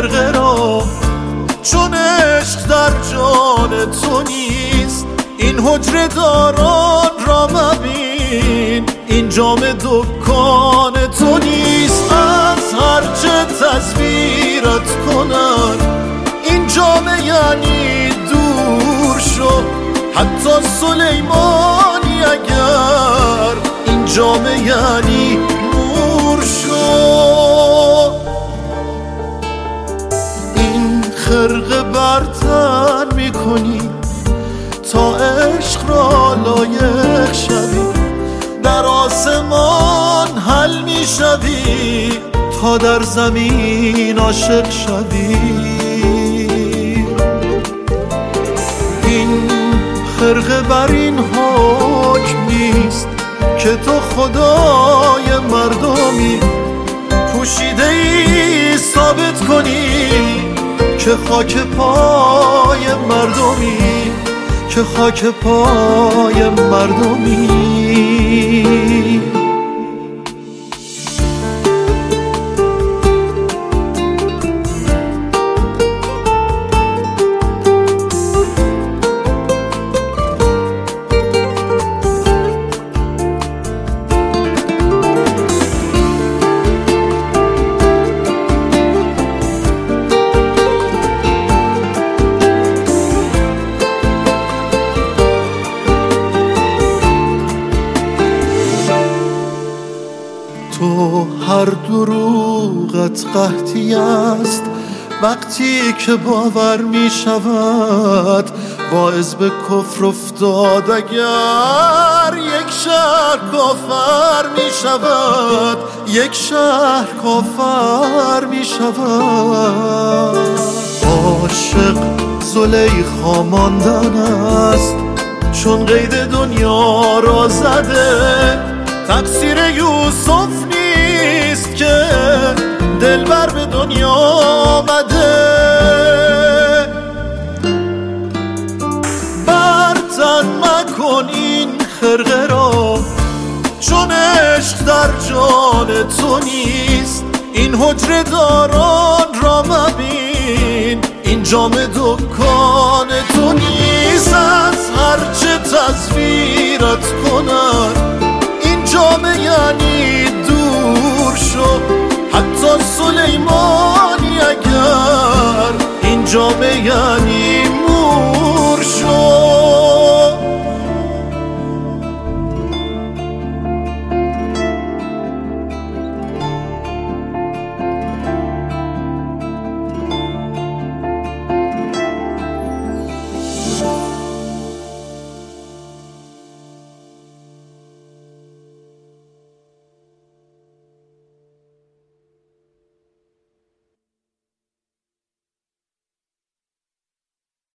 خرقه را، چون عشق در جان تو نیست این حجره داران را مبین، این جام دکان تو نیست. از هرچه تصویرت کنن این جام یعنی دور شو، حتی سلیمانی اگر این جام یعنی نور شو. این خرقه برتن میکنی تا عشق را لایق شوی، در آسمان حل میشوی تا در زمین عاشق شوی. این خرقه بر این حکم نیست که تو خدای مردمی، پوشیده ای ثابت کنی که خاک پای مردمی، که خاک پای مردمی. تو هر دروغت قحطی است وقتی که باور می شود، واعظ به کفر افتاد اگر یک شهر کافر می شود، یک شهر کافر می شود. عاشق زلیخا ماندن است چون قید دنیا را زده، تقصیر یوسف نیست که دلبر به دنیا آمده. برتن مکن این خرقه را، چون عشق در جان تو نیست این حجره داران را مبین، این جام دکان تو نیست. از هرچه تصویرت کنن